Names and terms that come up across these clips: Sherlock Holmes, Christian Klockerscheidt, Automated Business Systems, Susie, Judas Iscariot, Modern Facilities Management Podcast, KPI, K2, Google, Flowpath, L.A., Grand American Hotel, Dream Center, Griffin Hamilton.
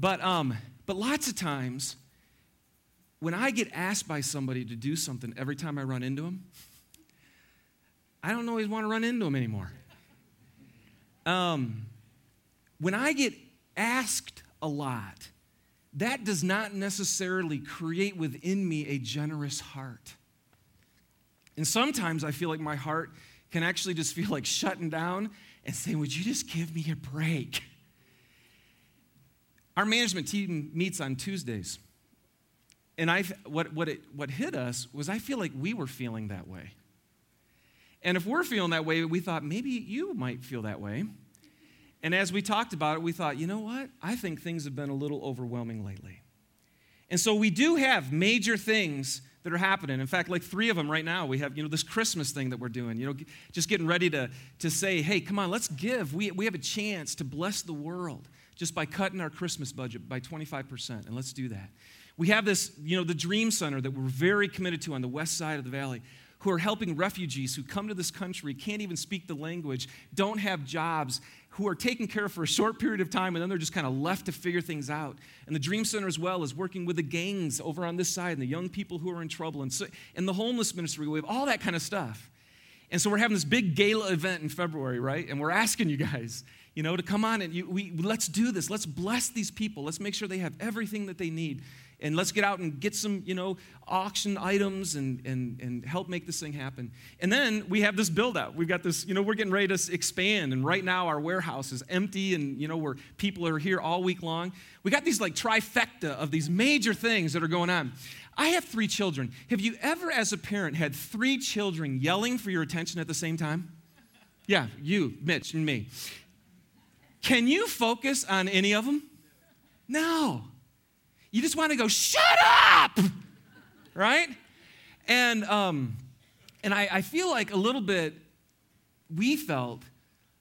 But lots of times, when I get asked by somebody to do something, every time I run into them, I don't always want to run into them anymore. When I get asked a lot, that does not necessarily create within me a generous heart. And sometimes I feel like my heart can actually just feel like shutting down and saying, would you just give me a break? Our management team meets on Tuesdays. And what hit us was I feel like we were feeling that way. And if we're feeling that way, we thought maybe you might feel that way. And as we talked about it, we thought, you know what? I think things have been a little overwhelming lately. And so we do have major things that are happening. In fact, like 3 of them right now. We have, this Christmas thing that we're doing, just getting ready to say, hey, come on, let's give. We have a chance to bless the world just by cutting our Christmas budget by 25%, and let's do that. We have this, the Dream Center that we're very committed to on the west side of the valley, who are helping refugees who come to this country, can't even speak the language, don't have jobs, who are taken care of for a short period of time, and then they're just kind of left to figure things out. And the Dream Center as well is working with the gangs over on this side and the young people who are in trouble. And, so, and the homeless ministry, we have all that kind of stuff. And so we're having this big gala event in February, right? And we're asking you guys, to come on and let's do this. Let's bless these people. Let's make sure they have everything that they need. And let's get out and get some, auction items and help make this thing happen. And then we have this build out. We've got this, we're getting ready to expand. And right now our warehouse is empty and, where people are here all week long. We got these like trifecta of these major things that are going on. I have 3 children. Have you ever as a parent had 3 children yelling for your attention at the same time? Yeah, you, Mitch, and me. Can you focus on any of them? No. You just want to go, shut up, right? And I feel like a little bit, we felt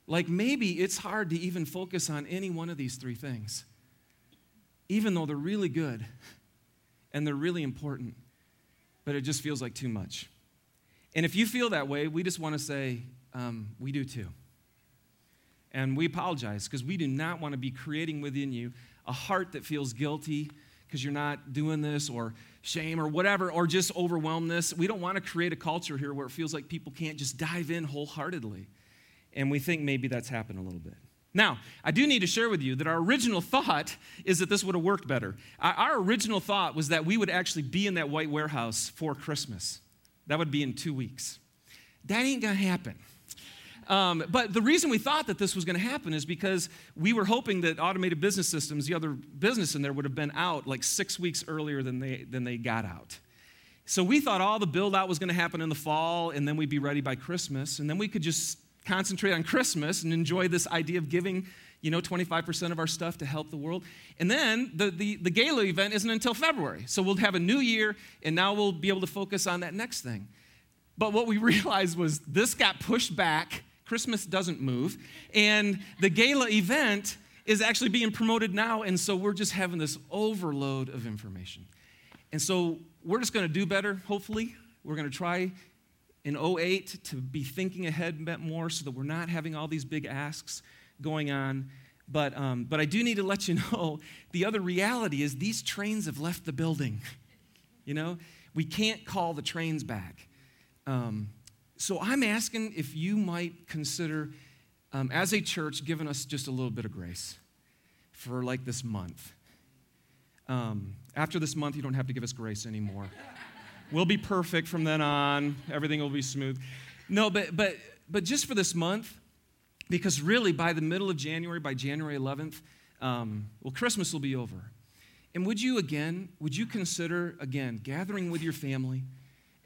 like maybe it's hard to even focus on any one of these 3 things, even though they're really good and they're really important, but it just feels like too much. And if you feel that way, we just want to say, we do too. And we apologize because we do not want to be creating within you a heart that feels guilty because you're not doing this, or shame, or whatever, or just overwhelmedness. We don't want to create a culture here where it feels like people can't just dive in wholeheartedly. And we think maybe that's happened a little bit. Now, I do need to share with you that our original thought is that this would have worked better. Our original thought was that we would actually be in that white warehouse for Christmas. That would be in 2 weeks. That ain't going to happen. But the reason we thought that this was going to happen is because we were hoping that Automated Business Systems, the other business in there, would have been out like 6 weeks earlier than they got out. So we thought all the build-out was going to happen in the fall, and then we'd be ready by Christmas, and then we could just concentrate on Christmas and enjoy this idea of giving, 25% of our stuff to help the world. And then the gala event isn't until February, so we'll have a new year, and now we'll be able to focus on that next thing. But what we realized was this got pushed back. Christmas doesn't move, and the gala event is actually being promoted now, and so we're just having this overload of information. And so we're just going to do better, hopefully. We're going to try in 2008 to be thinking ahead more so that we're not having all these big asks going on. But I do need to let you know, the other reality is these trains have left the building. We can't call the trains back. So I'm asking if you might consider, as a church, giving us just a little bit of grace for like this month. After this month, you don't have to give us grace anymore. We'll be perfect from then on. Everything will be smooth. No, but just for this month, because really by the middle of January, by January 11th, Christmas will be over. And would you consider, again, gathering with your family,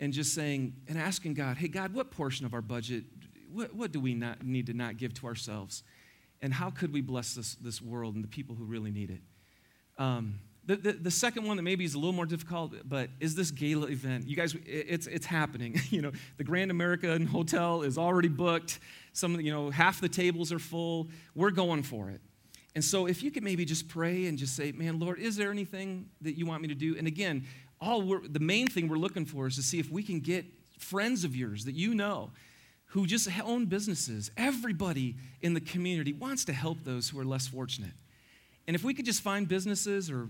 and just saying and asking God, hey, God, what portion of our budget, what do we not need to not give to ourselves? And how could we bless this world and the people who really need it? The second one that maybe is a little more difficult, but is this gala event. You guys, it's happening. The Grand American Hotel is already booked. Some, half the tables are full. We're going for it. And so if you could maybe just pray and just say, man, Lord, is there anything that you want me to do? And again, the main thing we're looking for is to see if we can get friends of yours that who just own businesses. Everybody in the community wants to help those who are less fortunate. And if we could just find businesses or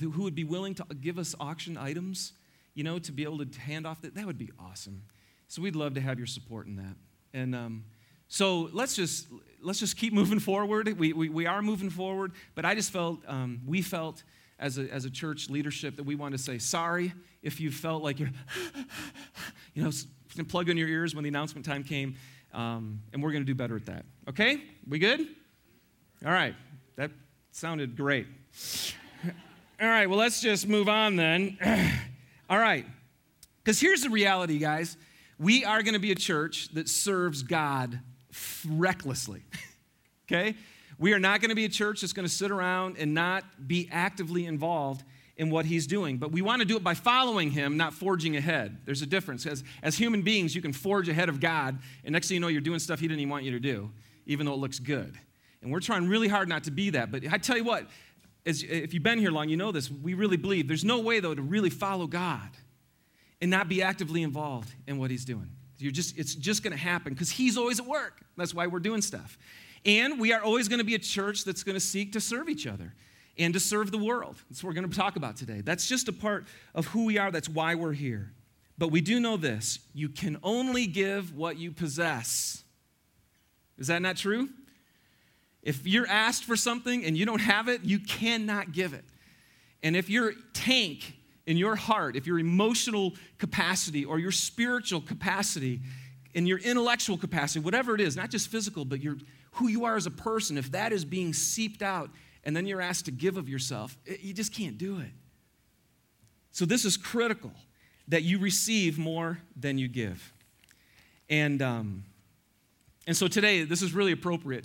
who would be willing to give us auction items, you know, to be able to hand off, that would be awesome. So we'd love to have your support in that. And so let's just keep moving forward. We are moving forward, but I just felt, we felt as a church leadership that we want to say sorry if you felt like you're, you know, plug in your ears when the announcement time came, and we're going to do better at that. Okay? We good? All right. That sounded great. All right. Well, let's just move on then. All right. Because here's the reality, guys. We are going to be a church that serves God recklessly. Okay? We are not going to be a church that's going to sit around and not be actively involved in what he's doing. But we want to do it by following him, not forging ahead. There's a difference. As human beings, you can forge ahead of God, and next thing you know, you're doing stuff he didn't even want you to do, even though it looks good. And we're trying really hard not to be that. But I tell you what, if you've been here long, you know this. We really believe there's no way, though, to really follow God and not be actively involved in what he's doing. It's just going to happen because he's always at work. That's why we're doing stuff. And we are always going to be a church that's going to seek to serve each other and to serve the world. That's what we're going to talk about today. That's just a part of who we are. That's why we're here. But we do know this. You can only give what you possess. Is that not true? If you're asked for something and you don't have it, you cannot give it. And if your tank in your heart, if your emotional capacity or your spiritual capacity and your intellectual capacity, whatever it is, not just physical, but who you are as a person, if that is being seeped out, and then you're asked to give of yourself, you just can't do it. So this is critical, that you receive more than you give. And so today, this is really appropriate.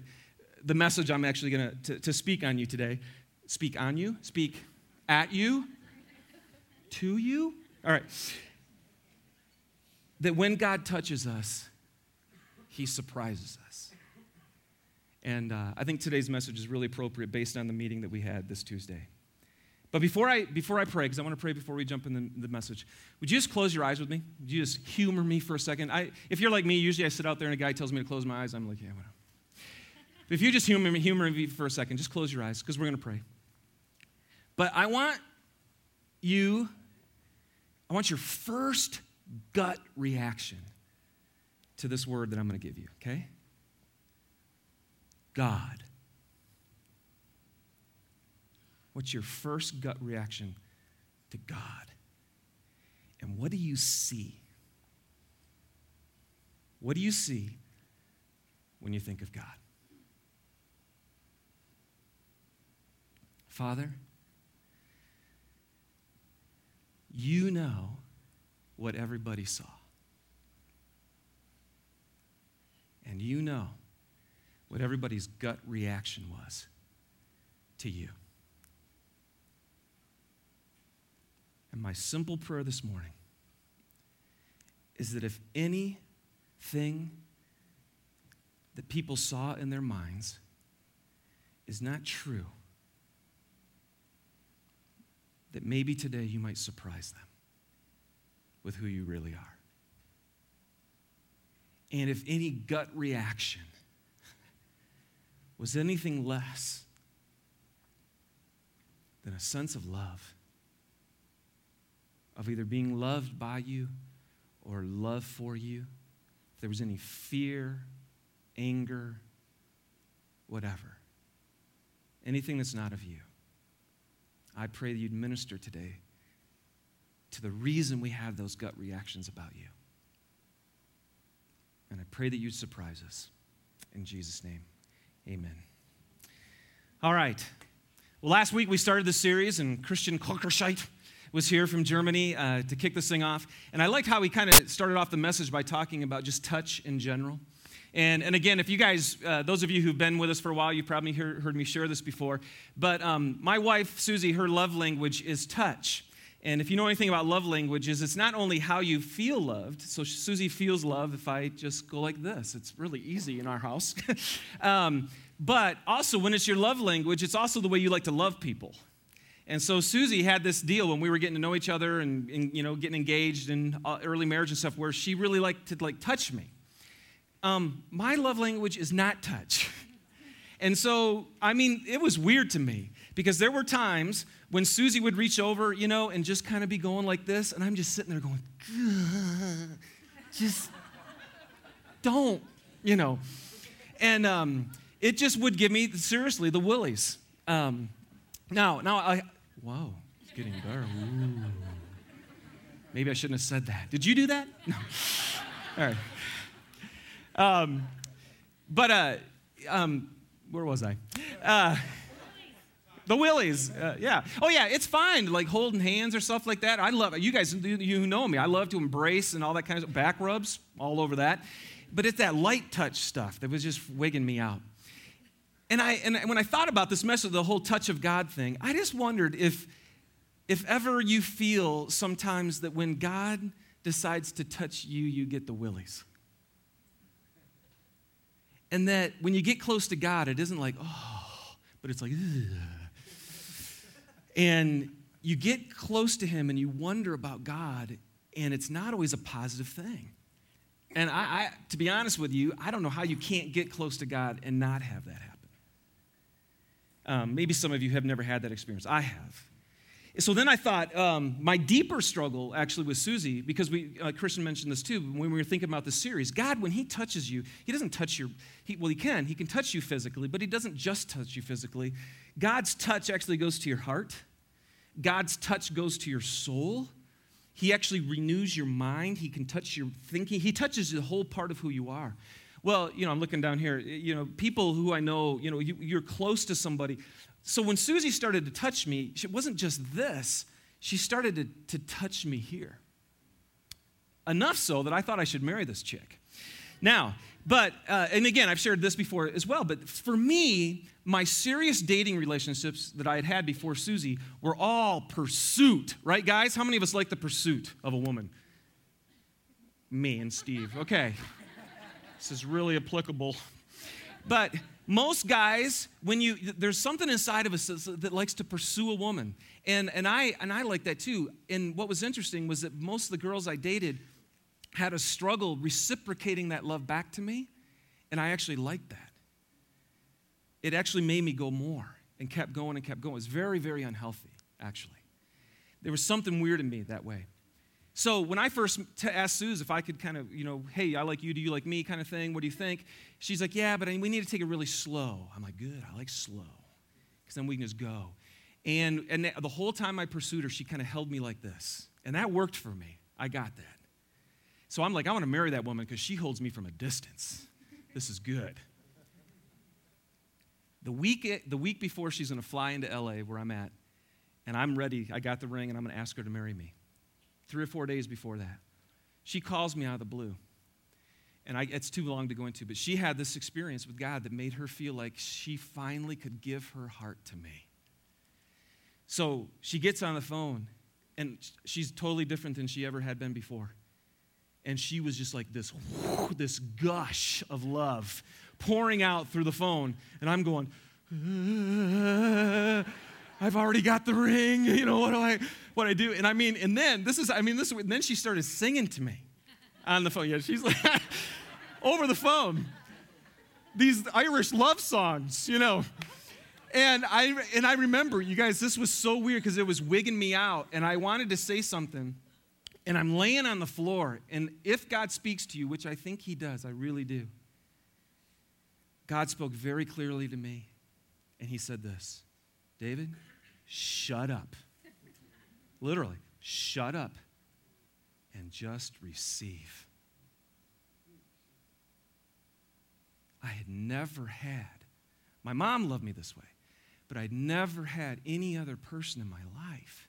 The message I'm actually going to speak on you today. Speak on you? Speak at you? To you? All right. That when God touches us, he surprises us. And I think today's message is really appropriate based on the meeting that we had this Tuesday. But before I pray, because I want to pray before we jump in the message, would you just close your eyes with me? Would you just humor me for a second? If you're like me, usually I sit out there and a guy tells me to close my eyes. I'm like, yeah, whatever. If you just humor me for a second, just close your eyes, because we're going to pray. But I want your first gut reaction to this word that I'm going to give you, okay? God. What's your first gut reaction to God? And what do you see? What do you see when you think of God? Father, you know what everybody saw. And you know what everybody's gut reaction was to you. And my simple prayer this morning is that if anything that people saw in their minds is not true, that maybe today you might surprise them with who you really are. And if any gut reaction was anything less than a sense of love, of either being loved by you or love for you, if there was any fear, anger, whatever, anything that's not of you, I pray that you'd minister today to the reason we have those gut reactions about you. And I pray that you'd surprise us. In Jesus' name. Amen. All right. Well, last week we started this series, and Christian Klockerscheidt was here from Germany to kick this thing off. And I liked how he kind of started off the message by talking about just touch in general. And again, if you guys, those of you who've been with us for a while, you've probably heard me share this before. But my wife, Susie, her love language is touch. And if you know anything about love languages, it's not only how you feel loved. So Susie feels love if I just go like this. It's really easy in our house. But also when it's your love language, it's also the way you like to love people. And so Susie had this deal when we were getting to know each other and you know, getting engaged in early marriage and stuff, where she really liked to touch me. My love language is not touch. And so, I mean, it was weird to me Because there were times when Susie would reach over, you know, and just kind of be going like this, and I'm just sitting there going, just don't, you know. And it just would give me, seriously, the willies. Wow, it's getting better. Ooh. Maybe I shouldn't have said that. Did you do that? No. All right. Where was I? The willies, yeah. Oh, yeah, it's fine, like holding hands or stuff like that. I love it. You guys, you who know me, I love to embrace and all that kind of stuff. Back rubs, all over that. But it's that light touch stuff that was just wigging me out. And when I thought about this message, the whole touch of God thing, I just wondered if ever you feel sometimes that when God decides to touch you, you get the willies. And that when you get close to God, it isn't like, oh, but it's like, ugh. And you get close to him and you wonder about God, and it's not always a positive thing. And I to be honest with you, I don't know how you can't get close to God and not have that happen. Maybe some of you have never had that experience. I have. So then I thought, my deeper struggle actually with Susie, because Christian mentioned this too, when we were thinking about this series, God, when he touches you, he doesn't touch your, he can touch you physically, but he doesn't just touch you physically. God's touch actually goes to your heart. God's touch goes to your soul. He actually renews your mind. He can touch your thinking. He touches the whole part of who you are. Well, you know, I'm looking down here, you know, people who I know, you know, you're close to somebody. So when Susie started to touch me, it wasn't just this. She started to touch me here. Enough so that I thought I should marry this chick. Now, but, and again, I've shared this before as well, but for me, my serious dating relationships that I had had before Susie were all pursuit, right, guys? How many of us like the pursuit of a woman? Me and Steve. Okay. This is really applicable. But most guys, when there's something inside of us that likes to pursue a woman. And I like that too. And what was interesting was that most of the girls I dated had a struggle reciprocating that love back to me, and I actually liked that. It actually made me go more and kept going and kept going. It was very, very unhealthy, actually. There was something weird in me that way. So when I first asked Suze if I could kind of, you know, hey, I like you, do you like me kind of thing, what do you think? She's like, yeah, but we need to take it really slow. I'm like, good, I like slow, because then we can just go. And the whole time I pursued her, she kind of held me like this, and that worked for me. I got that. So I'm like, I want to marry that woman because she holds me from a distance. This is good. The week before, she's going to fly into L.A. where I'm at, and I'm ready. I got the ring, and I'm going to ask her to marry me. 3 or 4 days before that, she calls me out of the blue. And it's too long to go into, but she had this experience with God that made her feel like she finally could give her heart to me. So she gets on the phone, and she's totally different than she ever had been before. And she was just like this gush of love pouring out through the phone. And I'm going, I've already got the ring. You know, what I do? And I mean, and then and then she started singing to me on the phone. Yeah, she's like over the phone, these Irish love songs, you know. And I remember, you guys, this was so weird because it was wigging me out, and I wanted to say something. And I'm laying on the floor, and if God speaks to you, which I think he does, I really do, God spoke very clearly to me, and he said this, David, shut up. Literally, shut up and just receive. I had never had, my mom loved me this way, but I'd never had any other person in my life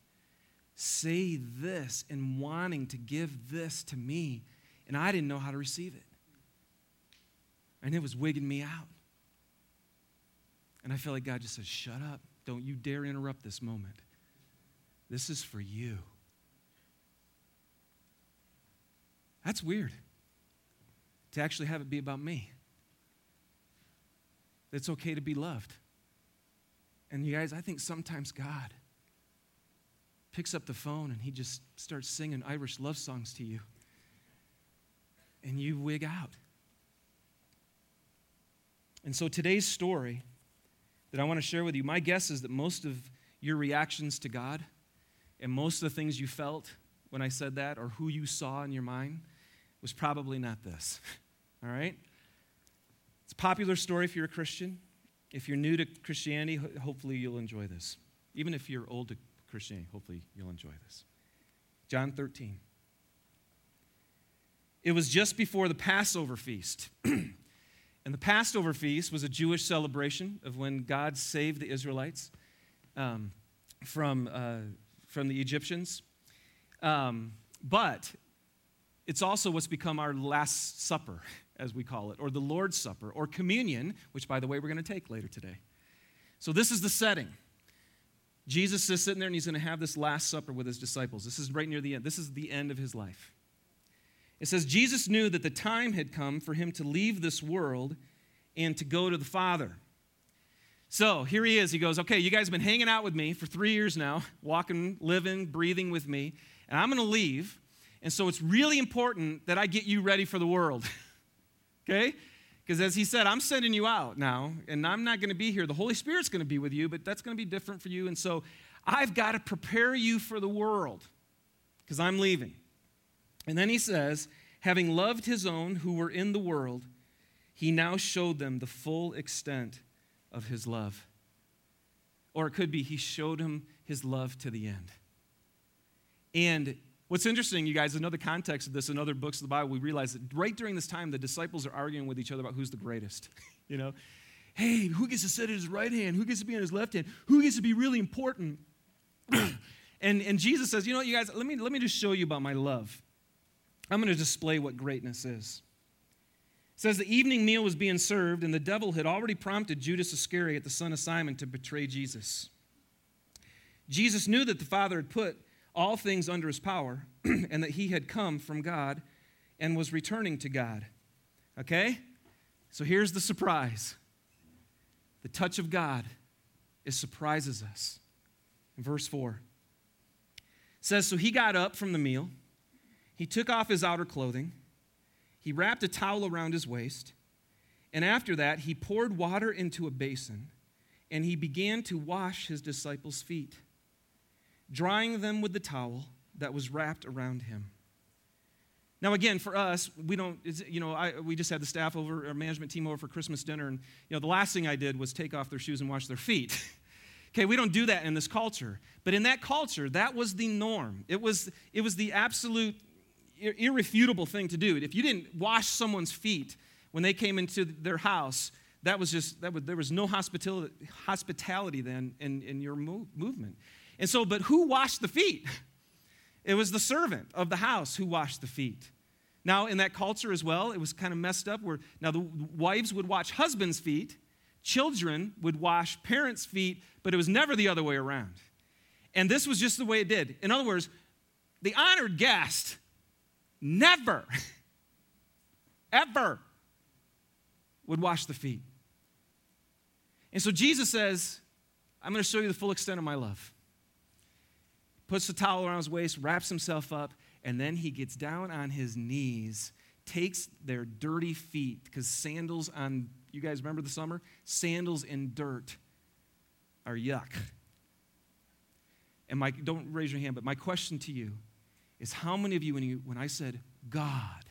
say this and wanting to give this to me, and I didn't know how to receive it. And it was wigging me out. And I felt like God just said, shut up. Don't you dare interrupt this moment. This is for you. That's weird to actually have it be about me. It's okay to be loved. And you guys, I think sometimes God picks up the phone, and he just starts singing Irish love songs to you. And you wig out. And so today's story that I want to share with you. My guess is that most of your reactions to God and most of the things you felt when I said that or who you saw in your mind was probably not this, all right? It's a popular story if you're a Christian. If you're new to Christianity, hopefully you'll enjoy this. Even if you're old to Christianity, hopefully you'll enjoy this. John 13. It was just before the Passover feast. And the Passover feast was a Jewish celebration of when God saved the Israelites from the Egyptians. But it's also what's become our Last Supper, as we call it, or the Lord's Supper, or communion, which, by the way, we're going to take later today. So this is the setting. Jesus is sitting there, and he's going to have this Last Supper with his disciples. This is right near the end. This is the end of his life. It says, Jesus knew that the time had come for him to leave this world and to go to the Father. So here he is. He goes, okay, you guys have been hanging out with me for 3 years now, walking, living, breathing with me, and I'm going to leave. And so it's really important that I get you ready for the world, okay? Because as he said, I'm sending you out now, and I'm not going to be here. The Holy Spirit's going to be with you, but that's going to be different for you. And so I've got to prepare you for the world because I'm leaving. And then he says, having loved his own who were in the world, he now showed them the full extent of his love. Or it could be he showed him his love to the end. And what's interesting, you guys, another context of this in other books of the Bible, we realize that right during this time, the disciples are arguing with each other about who's the greatest. You know, hey, who gets to sit at his right hand? Who gets to be on his left hand? Who gets to be really important? And Jesus says, you know what, you guys, let me just show you about my love. I'm going to display what greatness is. It says the evening meal was being served, and the devil had already prompted Judas Iscariot, the son of Simon, to betray Jesus. Jesus knew that the Father had put all things under his power, and that he had come from God and was returning to God. Okay? So here's the surprise. The touch of God, it surprises us. In verse 4, it says, so he got up from the meal. He took off his outer clothing, he wrapped a towel around his waist, and after that he poured water into a basin, and he began to wash his disciples' feet, drying them with the towel that was wrapped around him. Now again, for us, we just had the staff over, our management team over for Christmas dinner, and the last thing I did was take off their shoes and wash their feet. Okay, we don't do that in this culture. But in that culture, that was the norm. It was the absolute irrefutable thing to do. If you didn't wash someone's feet when they came into their house, there was no hospitality then in your movement. And so, but who washed the feet? It was the servant of the house who washed the feet. Now, in that culture as well, it was kind of messed up where now the wives would wash husbands' feet. Children would wash parents' feet, but it was never the other way around. And this was just the way it did. In other words, the honored guest never, ever would wash the feet. And so Jesus says, I'm going to show you the full extent of my love. Puts the towel around his waist, wraps himself up, and then he gets down on his knees, takes their dirty feet, because sandals on, you guys remember the summer? Sandals in dirt are yuck. And don't raise your hand, but my question to you is how many of you when I said God,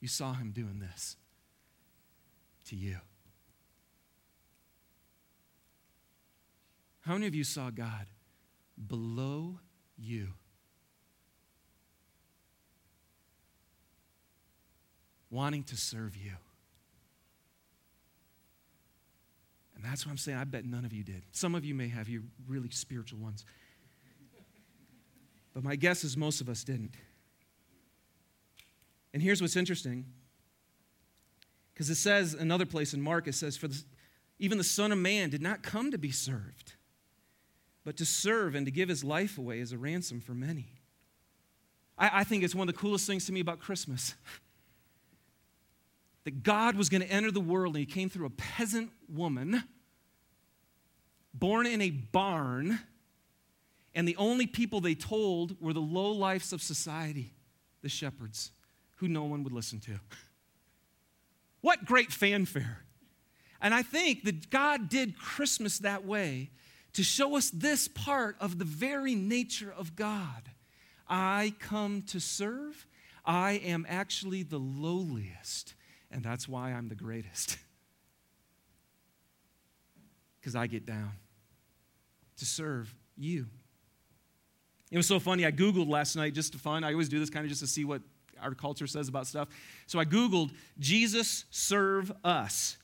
you saw him doing this to you? How many of you saw God below you? Wanting to serve you. And that's what I'm saying. I bet none of you did. Some of you may have, you really spiritual ones. But my guess is most of us didn't. And here's what's interesting. Because it says, another place in Mark, it says, even the Son of Man did not come to be served, but to serve and to give his life away as a ransom for many. I think it's one of the coolest things to me about Christmas. That God was going to enter the world, and he came through a peasant woman born in a barn, and the only people they told were the lowlifes of society, the shepherds, who no one would listen to. What great fanfare. And I think that God did Christmas that way to show us this part of the very nature of God. I come to serve. I am actually the lowliest, and that's why I'm the greatest. Because I get down to serve you. It was so funny. I Googled last night just to find. I always do this kind of just to see what our culture says about stuff. So I Googled, Jesus serve us.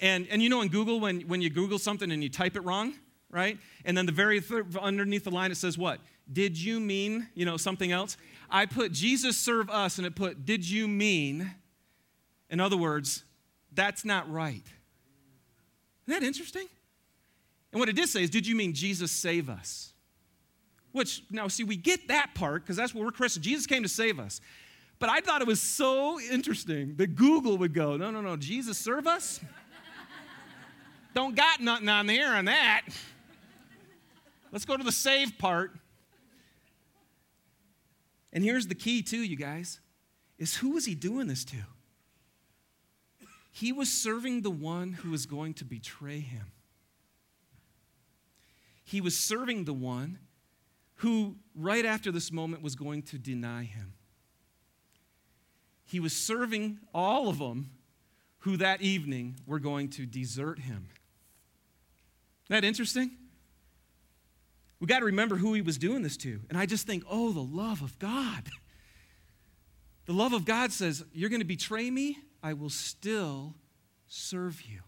And you know in Google, when you Google something and you type it wrong, right? And then the very underneath the line, it says what? Did you mean, something else? I put Jesus serve us, and it put, did you mean? In other words, that's not right. Isn't that interesting? And what it did say is, did you mean Jesus save us? Which, now see, we get that part, because that's what we're Christians. Jesus came to save us. But I thought it was so interesting that Google would go, no, Jesus serve us? Don't got nothing on there on that. Let's go to the save part. And here's the key too, you guys, is who was he doing this to? He was serving the one who was going to betray him. He was serving the one who, right after this moment, was going to deny him. He was serving all of them who that evening were going to desert him. Isn't that interesting? We got to remember who he was doing this to. And I just think, oh, the love of God. The love of God says, you're going to betray me, I will still serve you.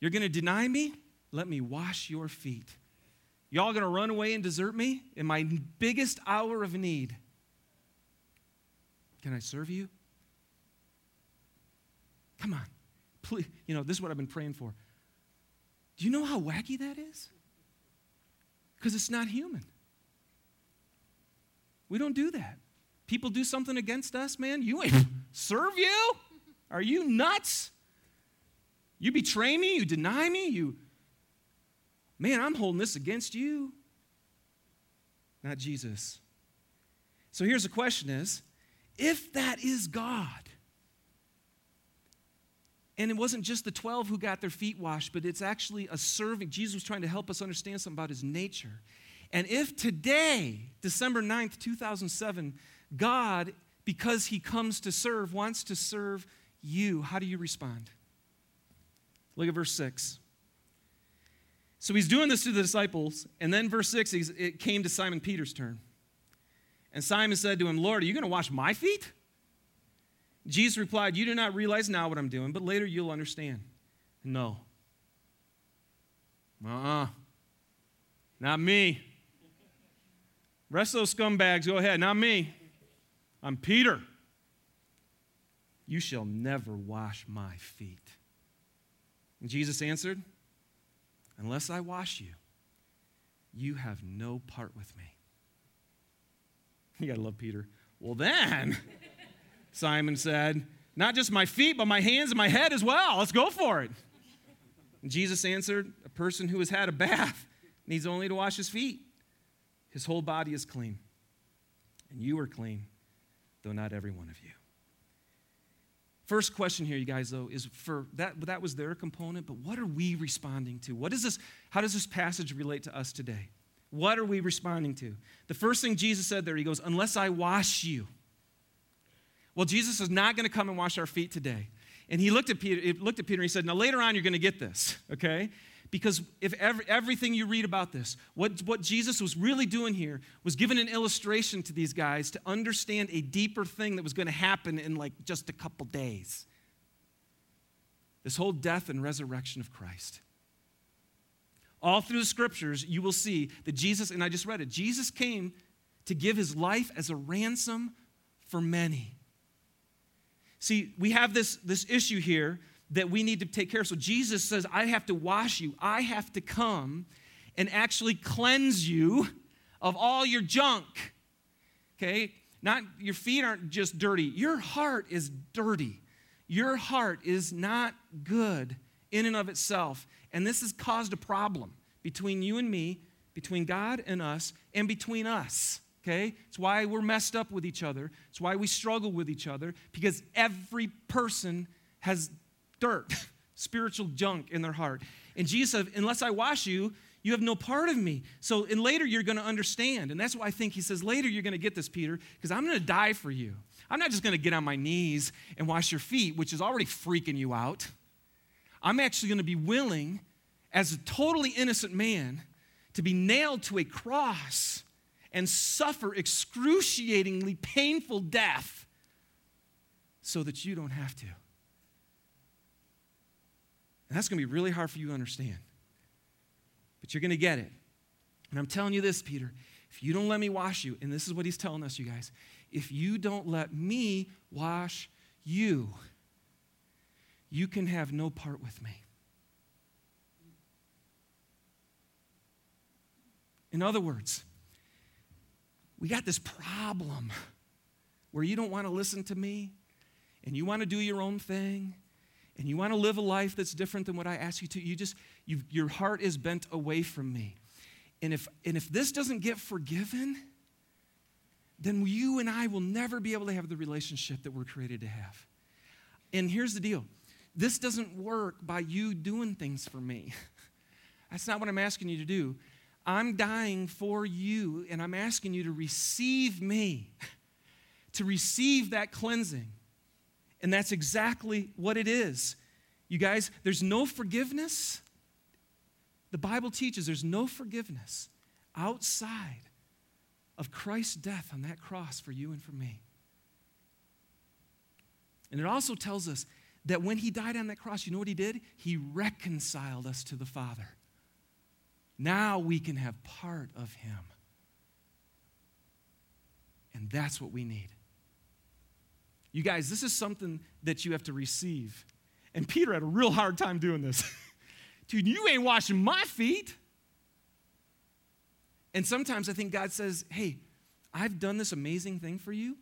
You're going to deny me, let me wash your feet. Y'all going to run away and desert me in my biggest hour of need? Can I serve you? Come on. Please. This is what I've been praying for. Do you know how wacky that is? Because it's not human. We don't do that. People do something against us, man. You ain't serve you? Are you nuts? You betray me, you deny me, man, I'm holding this against you. Not Jesus. So here's the question is, if that is God, and it wasn't just the 12 who got their feet washed, but it's actually a serving. Jesus was trying to help us understand something about his nature. And if today, December 9th, 2007, God, because he comes to serve, wants to serve you, how do you respond? Look at verse 6. So he's doing this to the disciples, and then verse 6, it came to Simon Peter's turn. And Simon said to him, Lord, are you going to wash my feet? Jesus replied, you do not realize now what I'm doing, but later you'll understand. No. Not me. Rest of those scumbags, go ahead. Not me. I'm Peter. You shall never wash my feet. And Jesus answered, unless I wash you, you have no part with me. You gotta love Peter. Well then, Simon said, not just my feet, but my hands and my head as well. Let's go for it. And Jesus answered, a person who has had a bath needs only to wash his feet. His whole body is clean. And you are clean, though not every one of you. First question here, you guys, though, is for that was their component, but what are we responding to? What is this? How does this passage relate to us today? What are we responding to? The first thing Jesus said there, he goes, unless I wash you. Well, Jesus is not going to come and wash our feet today. And he looked at Peter and he said, now later on you're going to get this, okay? Because if everything you read about this, what Jesus was really doing here was giving an illustration to these guys to understand a deeper thing that was going to happen in like just a couple days. This whole death and resurrection of Christ. All through the scriptures, you will see that Jesus, and I just read it, Jesus came to give his life as a ransom for many. See, we have this issue here that we need to take care of. So Jesus says, I have to wash you. I have to come and actually cleanse you of all your junk, okay? Your feet aren't just dirty. Your heart is dirty. Your heart is not good in and of itself. And this has caused a problem between you and me, between God and between us, okay? It's why we're messed up with each other. It's why we struggle with each other, because every person has dirt spiritual junk in their heart. And Jesus said, unless I wash you, you have no part of me. So, and later you're going to understand. And that's why I think he says, later you're going to get this, Peter, because I'm going to die for you. I'm not just going to get on my knees and wash your feet, which is already freaking you out. I'm actually going to be willing, as a totally innocent man, to be nailed to a cross and suffer excruciatingly painful death so that you don't have to. And that's going to be really hard for you to understand. But you're going to get it. And I'm telling you this, Peter, if you don't let me wash you, and this is what he's telling us, you guys, if you don't let me wash you, you can have no part with me. In other words, we got this problem where you don't want to listen to me, and you want to do your own thing, and you want to live a life that's different than what I ask you to. Your heart is bent away from me. And if this doesn't get forgiven, then you and I will never be able to have the relationship that we're created to have. And here's the deal. This doesn't work by you doing things for me. That's not what I'm asking you to do. I'm dying for you, and I'm asking you to receive me, to receive that cleansing. And that's exactly what it is. You guys, there's no forgiveness. The Bible teaches there's no forgiveness outside of Christ's death on that cross for you and for me. And it also tells us that when he died on that cross, you know what he did? He reconciled us to the Father. Now we can have part of him. And that's what we need. You guys, this is something that you have to receive. And Peter had a real hard time doing this. Dude, you ain't washing my feet. And sometimes I think God says, hey, I've done this amazing thing for you.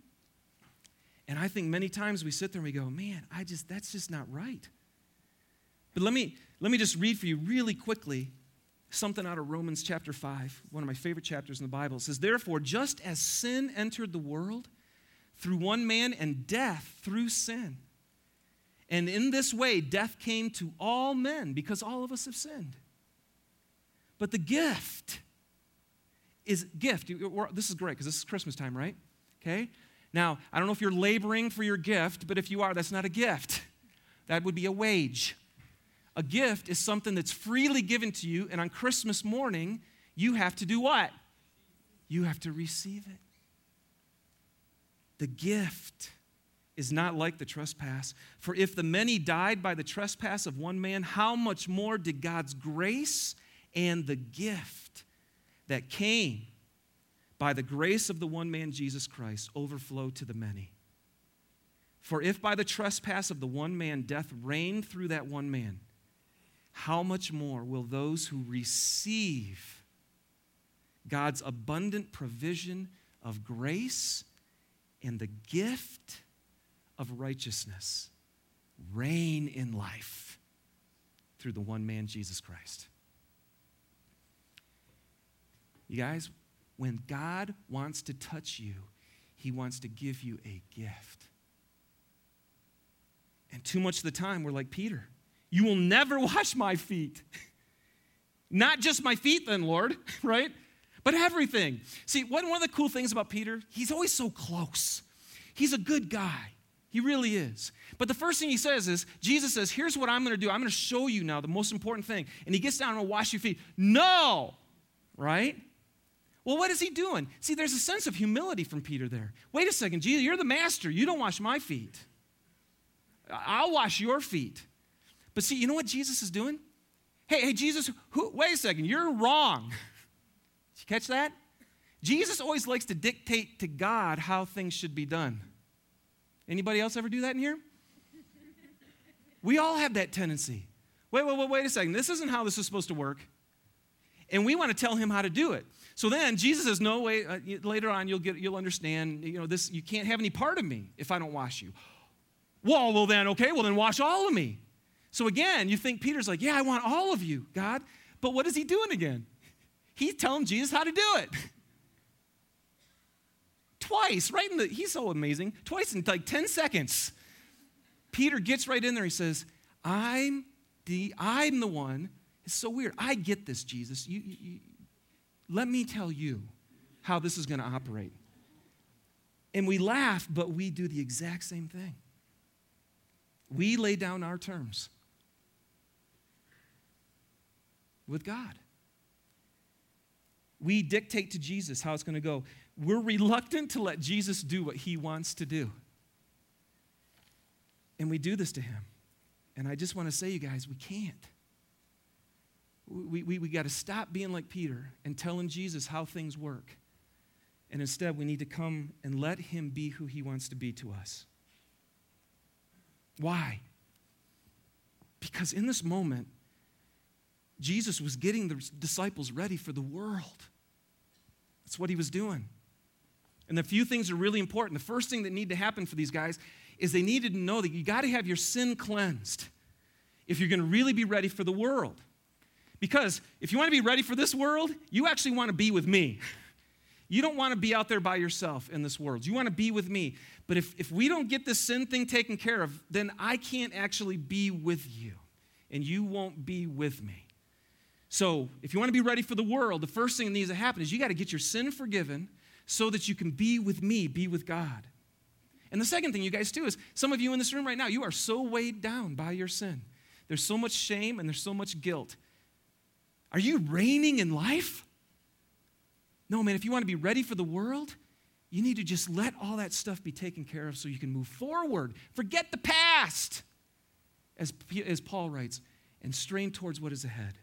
And I think many times we sit there and we go, man, that's just not right. But let me just read for you really quickly something out of Romans chapter 5, one of my favorite chapters in the Bible. It says, therefore, just as sin entered the world through one man and death through sin, and in this way death came to all men because all of us have sinned. But the gift. This is great because this is Christmas time, right? Okay? Now, I don't know if you're laboring for your gift, but if you are, that's not a gift. That would be a wage. A gift is something that's freely given to you, and on Christmas morning, you have to do what? You have to receive it. The gift is not like the trespass. For if the many died by the trespass of one man, how much more did God's grace and the gift that came by the grace of the one man, Jesus Christ, overflow to the many? For if by the trespass of the one man death reigned through that one man, how much more will those who receive God's abundant provision of grace and the gift of righteousness reign in life through the one man, Jesus Christ? You guys, when God wants to touch you, he wants to give you a gift. And too much of the time, we're like Peter. You will never wash my feet. Not just my feet then, Lord, right? But everything. See, one of the cool things about Peter, he's always so close. He's a good guy. He really is. But the first thing he says is, Jesus says, here's what I'm going to do. I'm going to show you now the most important thing. And he gets down and will wash your feet. No, right? Well, what is he doing? See, there's a sense of humility from Peter there. Wait a second, Jesus, you're the master. You don't wash my feet. I'll wash your feet. But see, you know what Jesus is doing? Hey, Jesus, wait a second, you're wrong. Did you catch that? Jesus always likes to dictate to God how things should be done. Anybody else ever do that in here? We all have that tendency. Wait a second. This isn't how this is supposed to work. And we want to tell him how to do it. So then Jesus says, no, wait, later on you'll understand, this, you can't have any part of me if I don't wash you. Well, then wash all of me. So again, you think Peter's like, yeah, I want all of you, God. But what is he doing again? He's telling Jesus how to do it. Twice, right in the, he's so amazing. Twice in like 10 seconds. Peter gets right in there. He says, I'm I'm the one. It's so weird. I get this, Jesus. You let me tell you how this is going to operate. And we laugh, but we do the exact same thing. We lay down our terms with God. We dictate to Jesus how it's going to go. We're reluctant to let Jesus do what he wants to do. And we do this to him. And I just want to say, you guys, we can't. We got to stop being like Peter and telling Jesus how things work. And instead, we need to come and let him be who he wants to be to us. Why? Because in this moment, Jesus was getting the disciples ready for the world. That's what he was doing. And a few things are really important. The first thing that needed to happen for these guys is they needed to know that you got to have your sin cleansed if you're going to really be ready for the world. Because if you want to be ready for this world, you actually want to be with me. You don't want to be out there by yourself in this world. You want to be with me. But if we don't get this sin thing taken care of, then I can't actually be with you, and you won't be with me. So if you want to be ready for the world, the first thing that needs to happen is you got to get your sin forgiven so that you can be with me, be with God. And the second thing you guys do is some of you in this room right now, you are so weighed down by your sin. There's so much shame and there's so much guilt. Are you reigning in life? No, man, if you want to be ready for the world, you need to just let all that stuff be taken care of so you can move forward. Forget the past, as Paul writes, and strain towards what is ahead.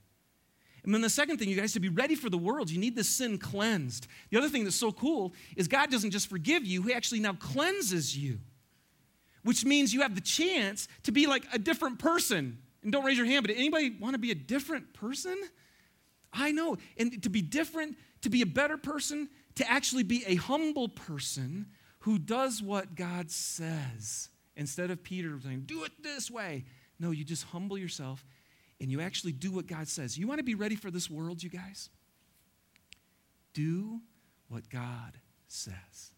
And then the second thing, you guys, to be ready for the world, you need this sin cleansed. The other thing that's so cool is God doesn't just forgive you, he actually now cleanses you, which means you have the chance to be like a different person. And don't raise your hand, but anybody want to be a different person? I know. And to be different, to be a better person, to actually be a humble person who does what God says. Instead of Peter saying, do it this way. No, you just humble yourself and you actually do what God says. You want to be ready for this world, you guys? Do what God says.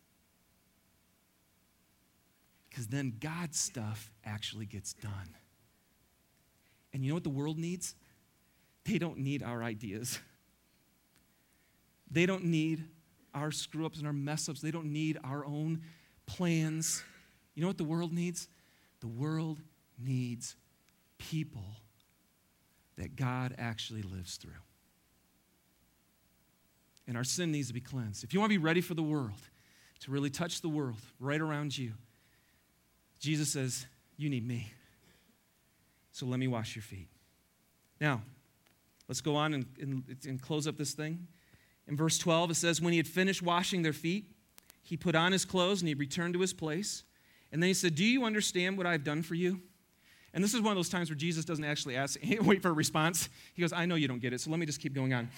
Because then God's stuff actually gets done. And you know what the world needs? They don't need our ideas. They don't need our screw-ups and our mess-ups. They don't need our own plans. You know what the world needs? The world needs people that God actually lives through. And our sin needs to be cleansed. If you want to be ready for the world, to really touch the world right around you, Jesus says, you need me. So let me wash your feet. Now, let's go on and close up this thing. In verse 12, it says, when he had finished washing their feet, he put on his clothes and he returned to his place. And then he said, do you understand what I've done for you? And this is one of those times where Jesus doesn't actually ask, wait for a response. He goes, I know you don't get it, so let me just keep going on.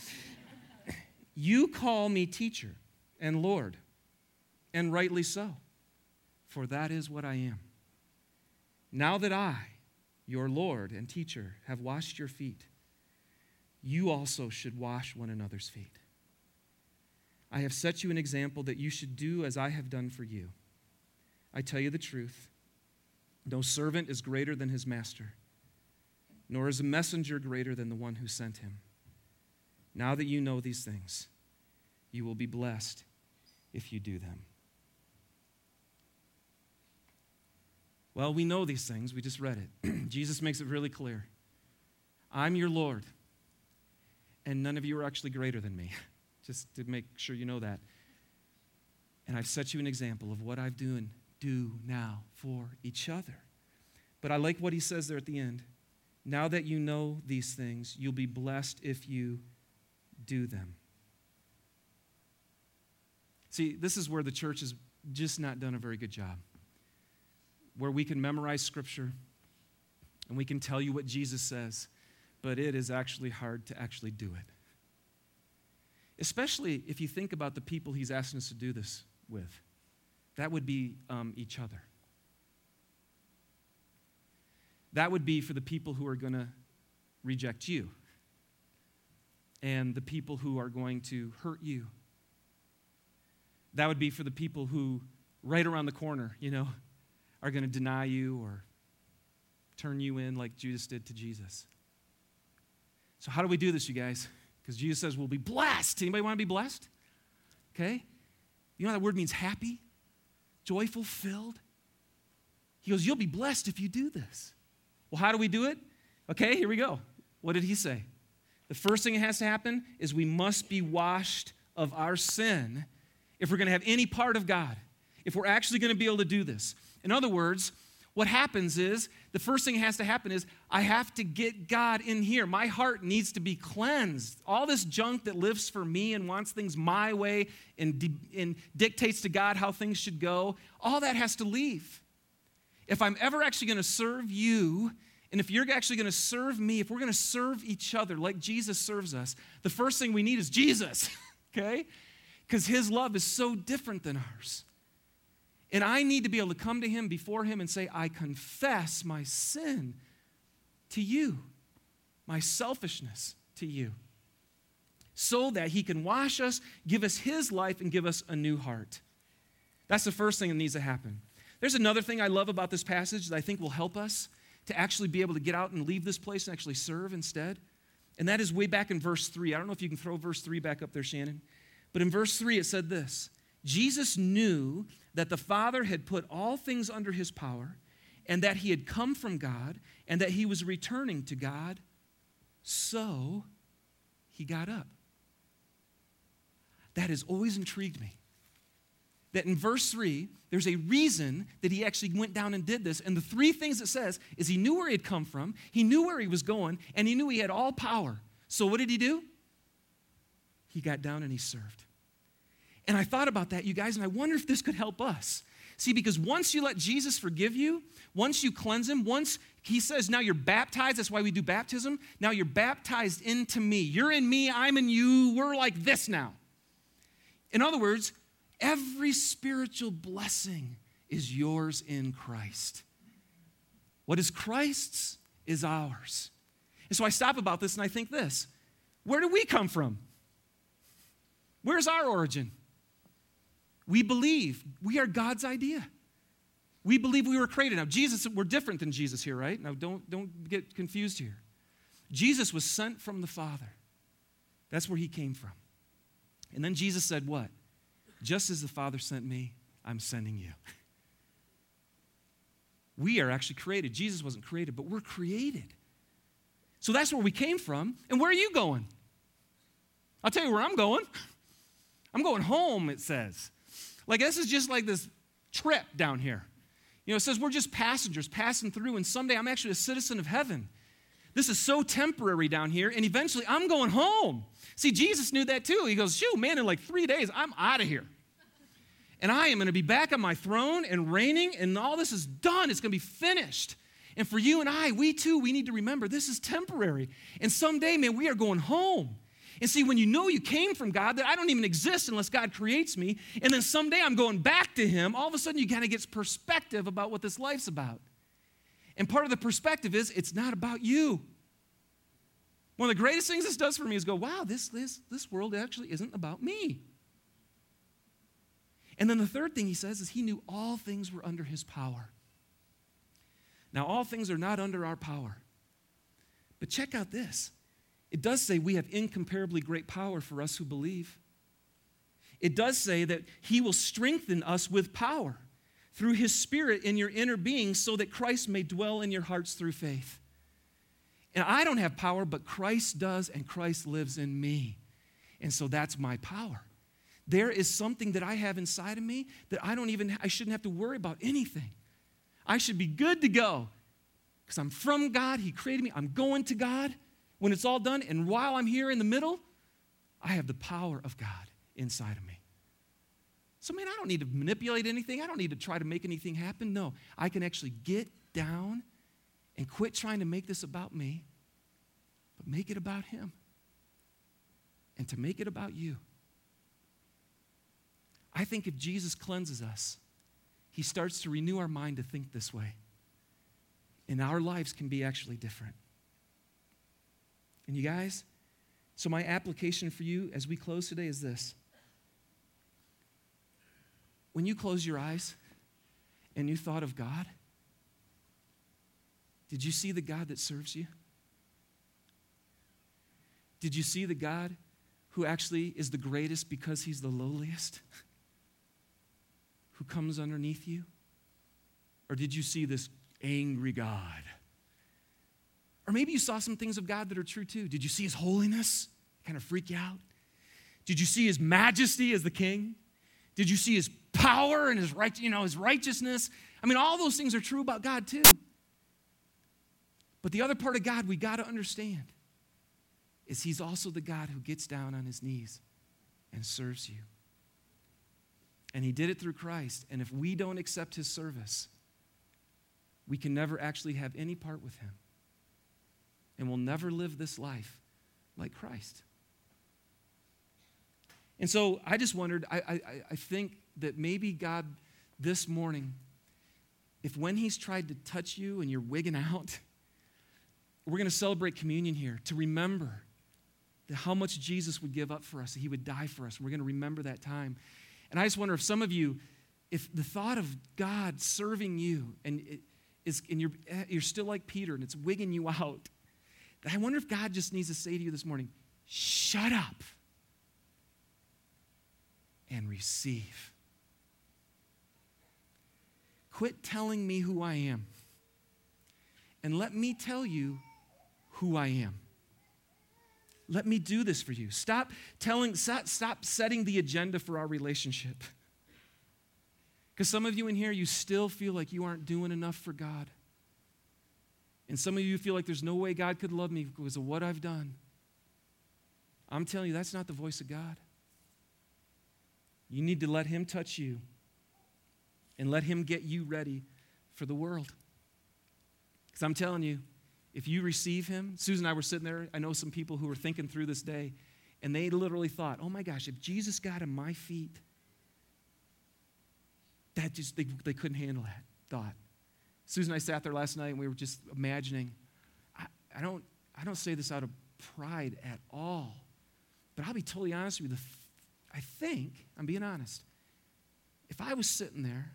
You call me teacher and Lord, and rightly so, for that is what I am. Now that I, your Lord and teacher, have washed your feet, you also should wash one another's feet. I have set you an example that you should do as I have done for you. I tell you the truth. No servant is greater than his master, nor is a messenger greater than the one who sent him. Now that you know these things, you will be blessed if you do them. Well, we know these things. We just read it. Jesus makes it really clear. I'm your Lord, and none of you are actually greater than me. Just to make sure you know that. And I've set you an example of what I've done. Do now for each other. But I like what he says there at the end. Now that you know these things, you'll be blessed if you do them. See, this is where the church has just not done a very good job. Where we can memorize scripture and we can tell you what Jesus says, but it is actually hard to actually do it. Especially if you think about the people he's asking us to do this with. That would be each other. That would be for the people who are going to reject you and the people who are going to hurt you. That would be for the people who, right around the corner, are going to deny you or turn you in like Judas did to Jesus. So how do we do this, you guys? Because Jesus says we'll be blessed. Anybody want to be blessed? Okay? You know that word means happy, joyful, filled. He goes, you'll be blessed if you do this. Well, how do we do it? Okay, here we go. What did he say? The first thing that has to happen is we must be washed of our sin if we're going to have any part of God, if we're actually going to be able to do this. In other words, what happens is, the first thing that has to happen is, I have to get God in here. My heart needs to be cleansed. All this junk that lives for me and wants things my way and dictates to God how things should go, all that has to leave. If I'm ever actually going to serve you, and if you're actually going to serve me, if we're going to serve each other like Jesus serves us, the first thing we need is Jesus, okay? Because his love is so different than ours. And I need to be able to come to him, before him, and say, I confess my sin to you, my selfishness to you, so that he can wash us, give us his life, and give us a new heart. That's the first thing that needs to happen. There's another thing I love about this passage that I think will help us to actually be able to get out and leave this place and actually serve instead. And that is way back in verse 3. I don't know if you can throw verse 3 back up there, Shannon. But in verse 3, it said this, Jesus knew that the Father had put all things under his power, and that he had come from God, and that he was returning to God, so he got up. That has always intrigued me. That in verse 3, there's a reason that he actually went down and did this, and the three things it says is he knew where he had come from, he knew where he was going, and he knew he had all power. So what did he do? He got down and he served. And I thought about that, you guys, and I wonder if this could help us. See, because once you let Jesus forgive you, once you cleanse him, once he says, now you're baptized, that's why we do baptism, now you're baptized into me. You're in me, I'm in you, we're like this now. In other words, every spiritual blessing is yours in Christ. What is Christ's is ours. And so I stop about this and I think this, where do we come from? Where's our origin? We believe we are God's idea. We believe we were created. Now, Jesus, we're different than Jesus here, right? Now, don't get confused here. Jesus was sent from the Father. That's where he came from. And then Jesus said what? Just as the Father sent me, I'm sending you. We are actually created. Jesus wasn't created, but we're created. So that's where we came from. And where are you going? I'll tell you where I'm going. I'm going home, it says. Like, this is just like this trip down here. You know, it says we're just passengers passing through, and someday I'm actually a citizen of heaven. This is so temporary down here, and eventually I'm going home. See, Jesus knew that too. He goes, shoot, man, in like 3 days, I'm out of here. And I am going to be back on my throne and reigning, and all this is done. It's going to be finished. And for you and I, we too, we need to remember this is temporary. And someday, man, we are going home. And see, when you know you came from God, that I don't even exist unless God creates me, and then someday I'm going back to him, all of a sudden you kind of get perspective about what this life's about. And part of the perspective is it's not about you. One of the greatest things this does for me is go, wow, this world actually isn't about me. And then the third thing he says is he knew all things were under his power. Now, all things are not under our power. But check out this. It does say we have incomparably great power for us who believe. It does say that he will strengthen us with power through his Spirit in your inner being so that Christ may dwell in your hearts through faith. And I don't have power, but Christ does, and Christ lives in me. And so that's my power. There is something that I have inside of me that I shouldn't have to worry about anything. I should be good to go because I'm from God. He created me. I'm going to God. When it's all done, and while I'm here in the middle, I have the power of God inside of me. So, man, I don't need to manipulate anything. I don't need to try to make anything happen. No, I can actually get down and quit trying to make this about me, but make it about him and to make it about you. I think if Jesus cleanses us, he starts to renew our mind to think this way, and our lives can be actually different. And you guys, so my application for you as we close today is this. When you close your eyes and you thought of God, did you see the God that serves you? Did you see the God who actually is the greatest because he's the lowliest? Who comes underneath you? Or did you see this angry God? Or maybe you saw some things of God that are true too. Did you see his holiness? Kind of freak you out? Did you see his majesty as the king? Did you see his power and his righteousness? I mean, all those things are true about God too. But the other part of God we got to understand is he's also the God who gets down on his knees and serves you. And he did it through Christ. And if we don't accept his service, we can never actually have any part with him. And we'll never live this life like Christ. And so I just wondered, I think that maybe God this morning, if when he's tried to touch you and you're wigging out, we're going to celebrate communion here to remember how much Jesus would give up for us, that he would die for us. We're going to remember that time. And I just wonder if some of you, if the thought of God serving you and you're still like Peter and it's wigging you out, I wonder if God just needs to say to you this morning, shut up and receive. Quit telling me who I am and let me tell you who I am. Let me do this for you. Stop setting the agenda for our relationship. Because some of you in here, you still feel like you aren't doing enough for God. And some of you feel like there's no way God could love me because of what I've done. I'm telling you, that's not the voice of God. You need to let him touch you and let him get you ready for the world. Because I'm telling you, if you receive him, Susan and I were sitting there, I know some people who were thinking through this day, and they literally thought, oh my gosh, if Jesus got on my feet, that just they couldn't handle that thought. Susan and I sat there last night and we were just imagining, I don't say this out of pride at all, but I'll be totally honest with you, I think, I'm being honest, if I was sitting there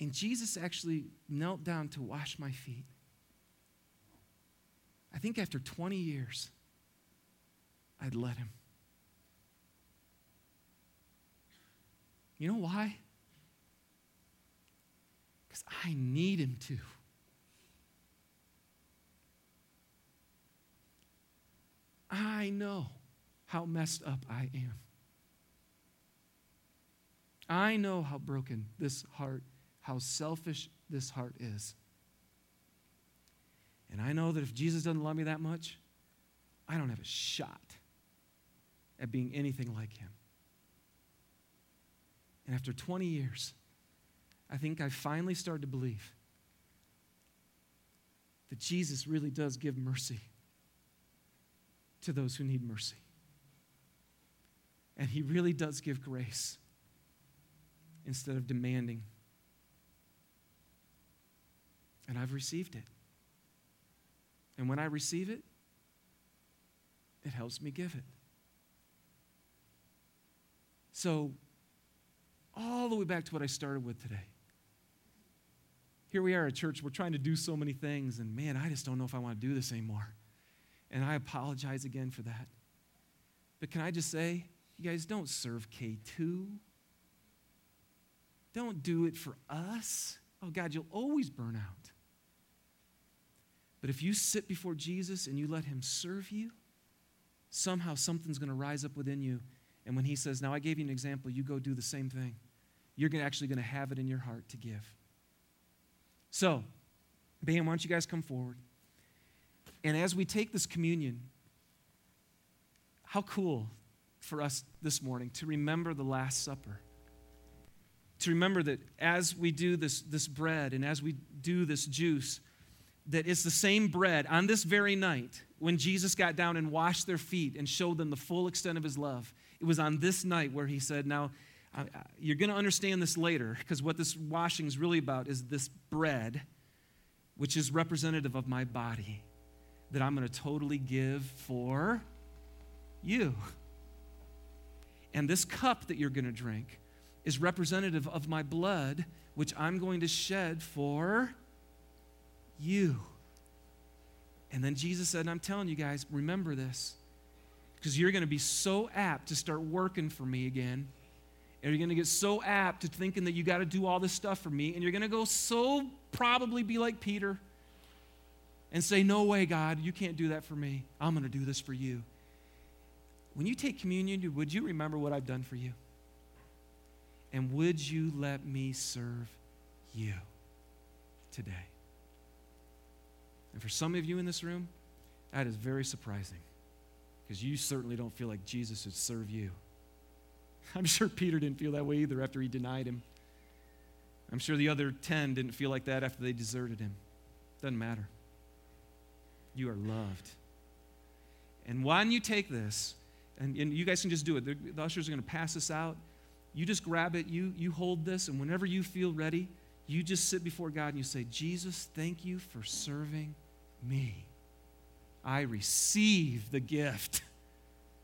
and Jesus actually knelt down to wash my feet, I think after 20 years, I'd let him. You know why? Because I need him to. I know how messed up I am. I know how broken this heart, how selfish this heart is. And I know that if Jesus doesn't love me that much, I don't have a shot at being anything like him. And after 20 years, I think I finally started to believe that Jesus really does give mercy to those who need mercy. And he really does give grace instead of demanding. And I've received it. And when I receive it, it helps me give it. So, all the way back to what I started with today. Here we are at church, we're trying to do so many things, and man, I just don't know if I want to do this anymore. And I apologize again for that. But can I just say, you guys, don't serve K2. Don't do it for us. Oh God, you'll always burn out. But if you sit before Jesus and you let him serve you, somehow something's going to rise up within you. And when he says, now I gave you an example, you go do the same thing. You're actually going to have it in your heart to give. So, band, why don't you guys come forward? And as we take this communion, how cool for us this morning to remember the Last Supper. To remember that as we do this bread and as we do this juice, that it's the same bread on this very night when Jesus got down and washed their feet and showed them the full extent of his love. It was on this night where he said, now, you're going to understand this later because what this washing is really about is this bread, which is representative of my body that I'm going to totally give for you. And this cup that you're going to drink is representative of my blood, which I'm going to shed for you. And then Jesus said, and I'm telling you guys, remember this, because you're going to be so apt to start working for me again. And you're going to get so apt to thinking that you got to do all this stuff for me. And you're going to go so probably be like Peter and say, no way, God, you can't do that for me. I'm going to do this for you. When you take communion, would you remember what I've done for you? And would you let me serve you today? And for some of you in this room, that is very surprising, because you certainly don't feel like Jesus would serve you. I'm sure Peter didn't feel that way either after he denied him. I'm sure the other 10 didn't feel like that after they deserted him. Doesn't matter. You are loved. And when you take this, and you guys can just do it. The ushers are going to pass this out. You just grab it. You hold this. And whenever you feel ready, you just sit before God and you say, Jesus, thank you for serving me. I receive the gift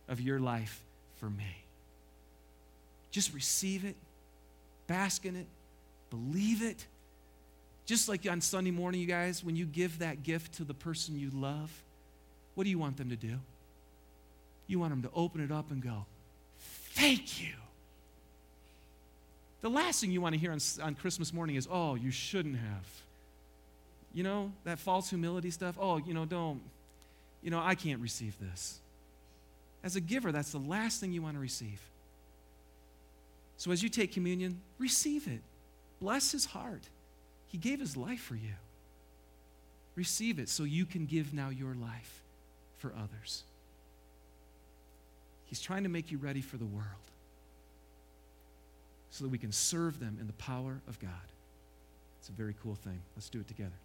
of your life for me. Just receive it, bask in it, believe it. Just like on Sunday morning, you guys, when you give that gift to the person you love, what do you want them to do? You want them to open it up and go, thank you. The last thing you want to hear on Christmas morning is, oh, you shouldn't have. You know, that false humility stuff. Oh, I can't receive this. As a giver, that's the last thing you want to receive. So as you take communion, receive it. Bless his heart. He gave his life for you. Receive it so you can give now your life for others. He's trying to make you ready for the world so that we can serve them in the power of God. It's a very cool thing. Let's do it together.